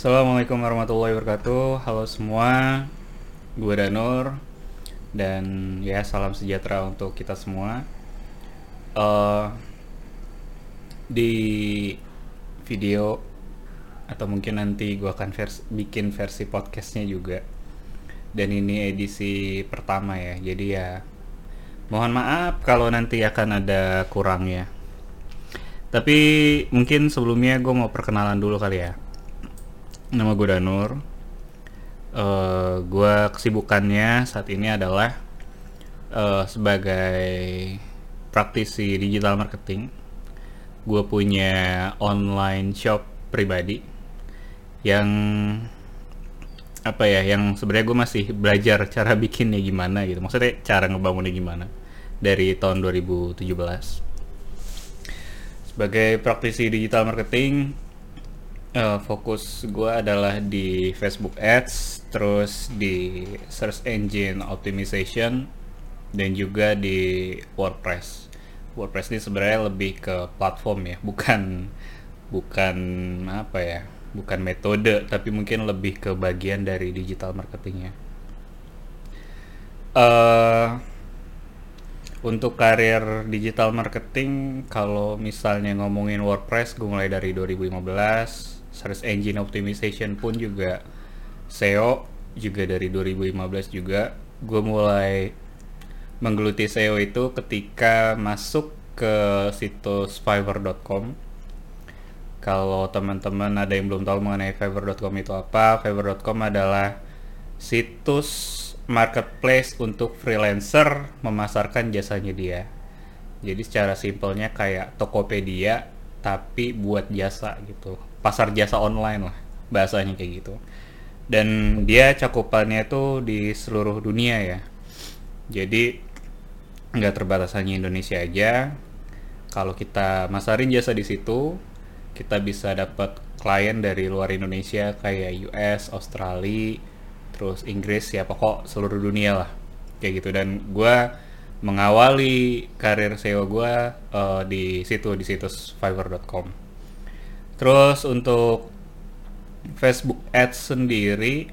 Assalamualaikum warahmatullahi wabarakatuh. Halo semua, gue Danur. Dan ya, salam sejahtera untuk kita semua. Di video, atau mungkin nanti gue akan bikin versi podcastnya juga. Dan ini edisi pertama ya, jadi ya mohon maaf kalau nanti akan ada kurangnya. Tapi mungkin sebelumnya gue mau perkenalan dulu kali ya. Nama gue Danur. Gue kesibukannya saat ini adalah sebagai praktisi digital marketing. Gue punya online shop pribadi yang yang sebenarnya gue masih belajar cara bikinnya gimana gitu, maksudnya cara ngebangunnya gimana, dari tahun 2017. Sebagai praktisi digital marketing, fokus gue adalah di Facebook Ads, terus di Search Engine Optimization, dan juga di WordPress. WordPress ini sebenarnya lebih ke platform ya, bukan metode, tapi mungkin lebih ke bagian dari digital marketingnya. Untuk karir digital marketing, kalau misalnya ngomongin WordPress, gue mulai dari 2015. Search Engine Optimization pun juga, SEO juga dari 2015 juga. Gue mulai menggeluti SEO itu ketika masuk ke situs Fiverr.com. Kalau teman-teman ada yang belum tahu mengenai Fiverr.com itu apa, Fiverr.com adalah situs marketplace untuk freelancer memasarkan jasanya dia. Jadi secara simpelnya kayak Tokopedia, tapi buat jasa gitu. Pasar jasa online lah, bahasanya kayak gitu. Dan dia cakupannya tuh di seluruh dunia ya. Jadi nggak terbatas hanya Indonesia aja. Kalau kita masarin jasa di situ, kita bisa dapat klien dari luar Indonesia kayak US, Australia, terus Inggris, ya pokok seluruh dunia lah kayak gitu. Dan gue mengawali karir SEO gue di situs Fiverr.com. Terus untuk Facebook Ads sendiri,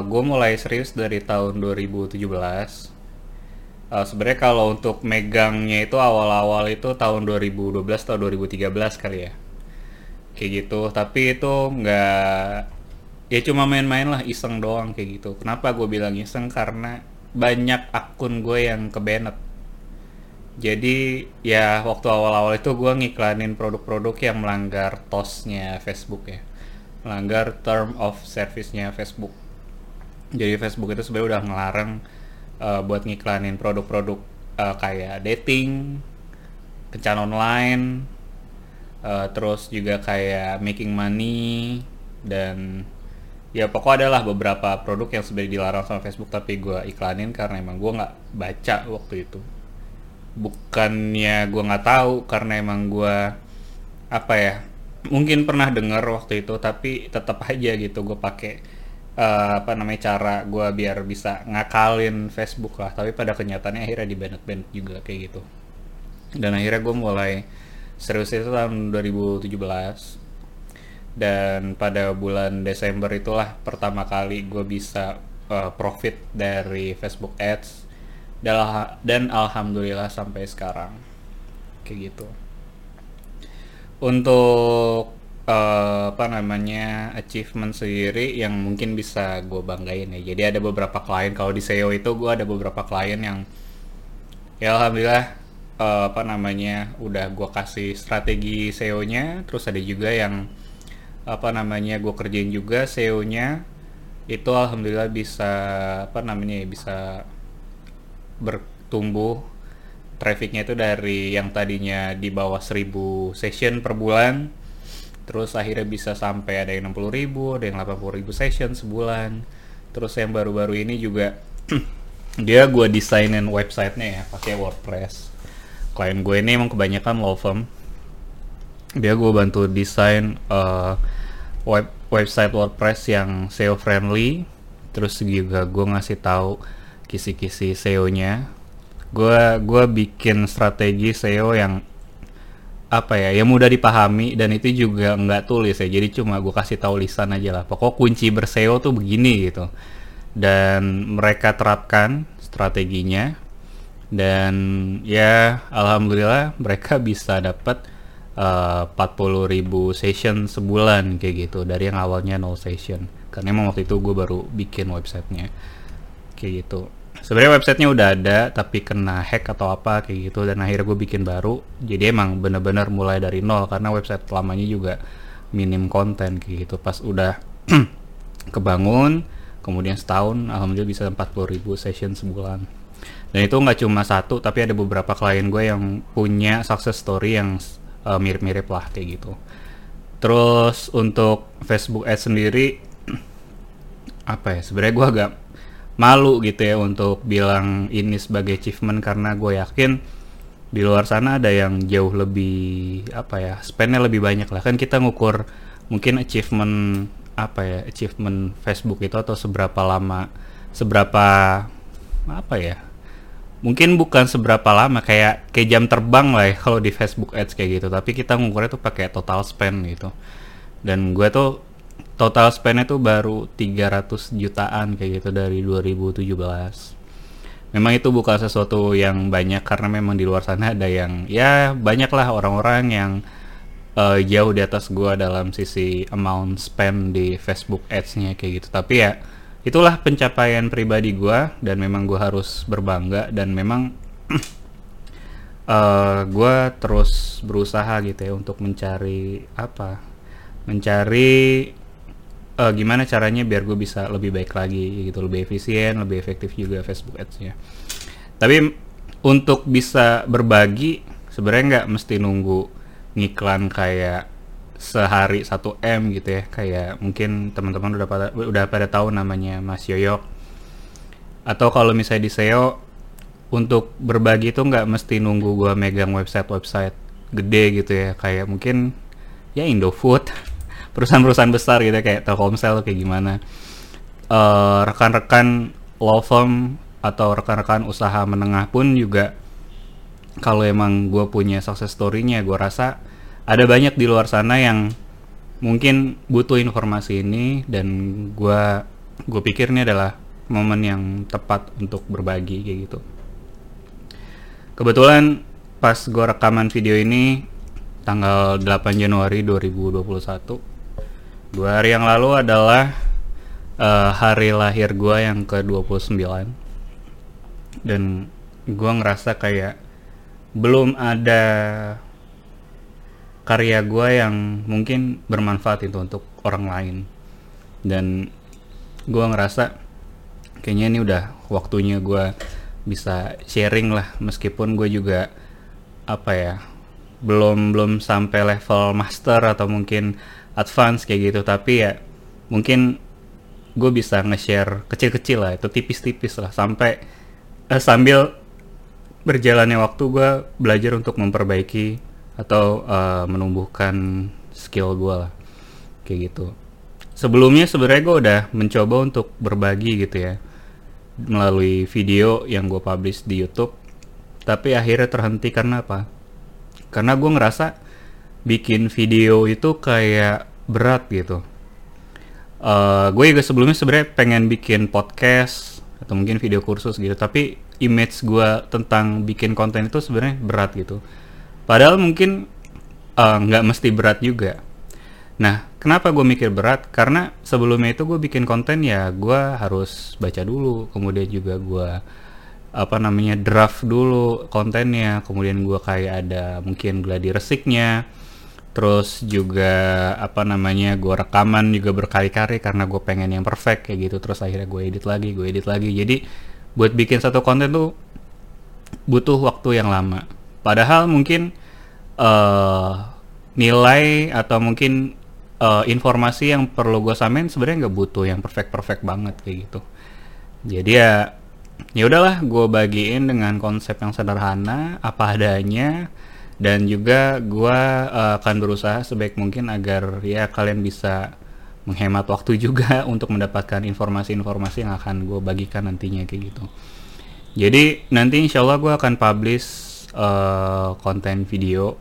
gue mulai serius dari tahun 2017. Sebenarnya kalau untuk megangnya itu awal-awal itu tahun 2012 atau 2013 kali ya, kayak gitu. Tapi itu nggak, ya cuma main-main lah, iseng doang kayak gitu. Kenapa gue bilang iseng? Karena banyak akun gue yang kebanet. Jadi ya waktu awal-awal itu gue ngiklanin produk-produk yang melanggar TOS-nya Facebook ya, melanggar Term of Service-nya Facebook. Jadi Facebook itu sebenarnya udah ngelarang buat ngiklanin produk-produk kayak dating, kencan online, terus juga kayak making money, dan ya pokoknya adalah beberapa produk yang sebenarnya dilarang sama Facebook tapi gue iklanin karena emang gue nggak baca waktu itu. Bukannya gue nggak tahu, karena emang gue mungkin pernah dengar waktu itu, tapi tetap aja gitu gue pakai cara gue biar bisa ngakalin Facebook lah. Tapi pada kenyataannya akhirnya di banned juga kayak gitu. Dan akhirnya gue mulai serius itu tahun 2017. Dan pada bulan Desember itulah pertama kali gue bisa profit dari Facebook Ads. Dan alhamdulillah sampai sekarang kayak gitu. Untuk achievement sendiri yang mungkin bisa gue banggain ya. Jadi ada beberapa klien, kalau di SEO itu gue ada beberapa klien yang ya alhamdulillah udah gue kasih strategi SEO-nya. Terus ada juga yang gue kerjain juga SEO-nya. Itu alhamdulillah bisa bisa bertumbuh trafficnya itu dari yang tadinya di bawah 1000 session per bulan, terus akhirnya bisa sampai ada yang 60.000, ada yang 80.000 session sebulan. Terus yang baru-baru ini juga dia gue desainin websitenya ya pakai WordPress. Klien gue ini emang kebanyakan law firm. Dia gue bantu desain website WordPress yang SEO friendly. Terus juga gue ngasih tahu kisi-kisi SEO-nya. Gue bikin strategi SEO yang apa ya, yang mudah dipahami, dan itu juga nggak tulis ya, jadi cuma gue kasih tahu lisan aja lah, pokok kunci berseo tuh begini gitu. Dan mereka terapkan strateginya, dan ya alhamdulillah mereka bisa dapat 40.000 session sebulan kayak gitu, dari yang awalnya 0 session, karena emang waktu itu gue baru bikin websitenya kayak gitu. Sebenarnya websitenya udah ada, tapi kena hack atau apa kayak gitu, dan akhirnya gue bikin baru. Jadi emang bener-bener mulai dari nol, karena website lamanya juga minim konten kayak gitu. Pas udah kebangun, kemudian setahun, alhamdulillah bisa 40.000 session sebulan. Dan itu nggak cuma satu, tapi ada beberapa klien gue yang punya success story yang mirip-mirip lah kayak gitu. Terus untuk Facebook Ads sendiri, apa ya, sebenarnya gue agak malu gitu ya untuk bilang ini sebagai achievement, karena gue yakin di luar sana ada yang jauh lebih apa ya, spendnya lebih banyak lah. Kan kita ngukur mungkin achievement apa ya, achievement Facebook itu, atau seberapa lama, seberapa apa ya, mungkin bukan seberapa lama, kayak jam terbang lah ya kalau di Facebook Ads kayak gitu, tapi kita ngukurnya tuh pakai total spend gitu. Dan gue tuh total spend-nya tuh baru 300 jutaan kayak gitu dari 2017. Memang itu bukan sesuatu yang banyak, karena memang di luar sana ada yang ya banyak lah orang-orang yang jauh di atas gua dalam sisi amount spend di Facebook Ads-nya kayak gitu. Tapi ya itulah pencapaian pribadi gua, dan memang gua harus berbangga, dan memang gua terus berusaha gitu ya untuk mencari gimana caranya biar gue bisa lebih baik lagi gitu, lebih efisien, lebih efektif juga Facebook Ads-nya. Tapi untuk bisa berbagi sebenarnya nggak mesti nunggu ngiklan kayak sehari 1M gitu ya, kayak mungkin teman-teman udah pada tahu namanya Mas Yoyok. Atau kalau misalnya di SEO, untuk berbagi itu nggak mesti nunggu gue megang website-website gede gitu ya, kayak mungkin ya Indofood, perusahaan-perusahaan besar gitu kayak Telkomsel kayak gimana, rekan-rekan law firm atau rekan-rekan usaha menengah pun juga, kalau emang gue punya success story-nya, gue rasa ada banyak di luar sana yang mungkin butuh informasi ini, dan gue pikir ini adalah momen yang tepat untuk berbagi kayak gitu. Kebetulan pas gue rekaman video ini tanggal 8 Januari 2021, 2 hari yang lalu adalah hari lahir gue yang ke-29. Dan gue ngerasa kayak belum ada karya gue yang mungkin bermanfaat itu untuk orang lain. Dan gue ngerasa kayaknya ini udah waktunya gue bisa sharing lah, meskipun gue juga apa ya, belum sampai level master atau mungkin advance kayak gitu, tapi ya mungkin gue bisa nge-share kecil-kecil lah, itu tipis-tipis lah, sampai sambil berjalannya waktu gue belajar untuk memperbaiki atau menumbuhkan skill gue lah kayak gitu. Sebelumnya sebenarnya gue udah mencoba untuk berbagi gitu ya melalui video yang gue publish di YouTube, tapi akhirnya terhenti karena apa? Karena gue ngerasa bikin video itu kayak berat gitu. Gue juga sebelumnya sebenarnya pengen bikin podcast atau mungkin video kursus gitu, tapi image gue tentang bikin konten itu sebenarnya berat gitu. Padahal mungkin nggak mesti berat juga. Nah, kenapa gue mikir berat? Karena sebelumnya itu gue bikin konten ya gue harus baca dulu, kemudian juga gue draft dulu kontennya, kemudian gue kayak ada mungkin gladi resiknya. Terus juga gue rekaman juga berkali-kali karena gue pengen yang perfect kayak gitu. Terus akhirnya gue edit lagi. Jadi buat bikin satu konten tuh butuh waktu yang lama. Padahal mungkin nilai atau mungkin informasi yang perlu gue samain sebenarnya nggak butuh yang perfect banget kayak gitu. Jadi ya udahlah, gue bagiin dengan konsep yang sederhana, apa adanya. Dan juga gue akan berusaha sebaik mungkin agar ya kalian bisa menghemat waktu juga untuk mendapatkan informasi-informasi yang akan gue bagikan nantinya kayak gitu. Jadi nanti insya Allah gue akan publish konten video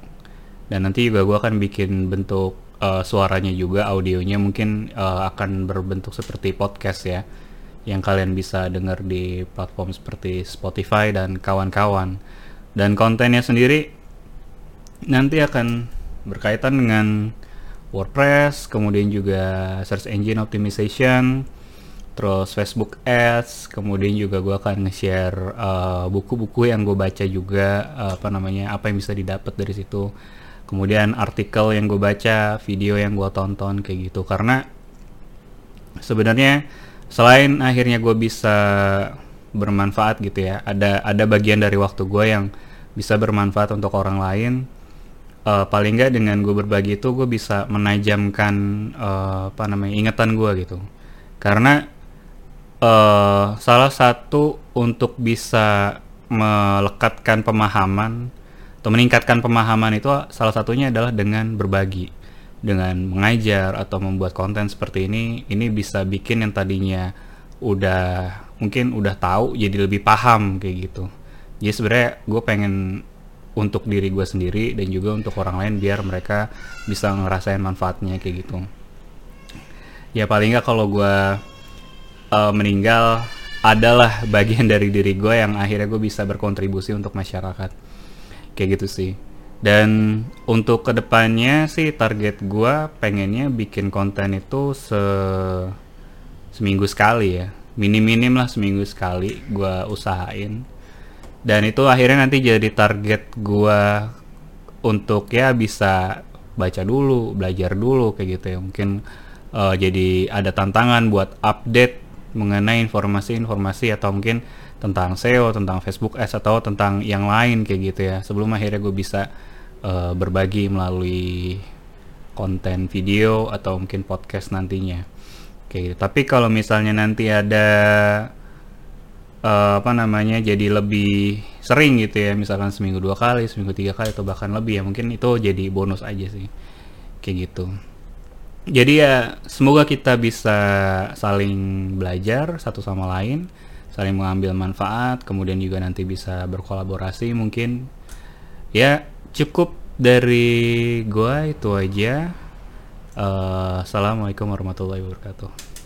Dan nanti gue akan bikin bentuk suaranya juga, audionya mungkin akan berbentuk seperti podcast ya, yang kalian bisa dengar di platform seperti Spotify dan kawan-kawan. Dan kontennya sendiri nanti akan berkaitan dengan WordPress, kemudian juga Search Engine Optimization, terus Facebook Ads, kemudian juga gue akan nge-share buku-buku yang gue baca juga, apa yang bisa didapat dari situ, kemudian artikel yang gue baca, video yang gue tonton, kayak gitu. Karena sebenarnya selain akhirnya gue bisa bermanfaat gitu ya, ada bagian dari waktu gue yang bisa bermanfaat untuk orang lain. Paling nggak dengan gue berbagi itu gue bisa menajamkan ingatan gue gitu. Karena salah satu untuk bisa melekatkan pemahaman atau meningkatkan pemahaman itu salah satunya adalah dengan berbagi, dengan mengajar atau membuat konten seperti ini bisa bikin yang tadinya udah tahu jadi lebih paham kayak gitu. Jadi sebenarnya gue pengen untuk diri gue sendiri dan juga untuk orang lain biar mereka bisa ngerasain manfaatnya kayak gitu. Ya paling nggak kalau gue meninggal adalah bagian dari diri gue yang akhirnya gue bisa berkontribusi untuk masyarakat kayak gitu sih. Dan untuk kedepannya sih target gue pengennya bikin konten itu seminggu sekali ya, minim-minim lah seminggu sekali gue usahain. Dan itu akhirnya nanti jadi target gua untuk ya bisa baca dulu, belajar dulu kayak gitu ya. Mungkin jadi ada tantangan buat update mengenai informasi-informasi atau mungkin tentang SEO, tentang Facebook Ads atau tentang yang lain kayak gitu ya. Sebelum akhirnya gua bisa berbagi melalui konten video atau mungkin podcast nantinya. Kayak gitu. Tapi kalau misalnya nanti ada jadi lebih sering gitu ya, misalkan seminggu 2 kali, seminggu 3 kali atau bahkan lebih ya, mungkin itu jadi bonus aja sih kayak gitu. Jadi ya semoga kita bisa saling belajar satu sama lain, saling mengambil manfaat, kemudian juga nanti bisa berkolaborasi. Mungkin ya cukup dari gua itu aja. Assalamualaikum warahmatullahi wabarakatuh.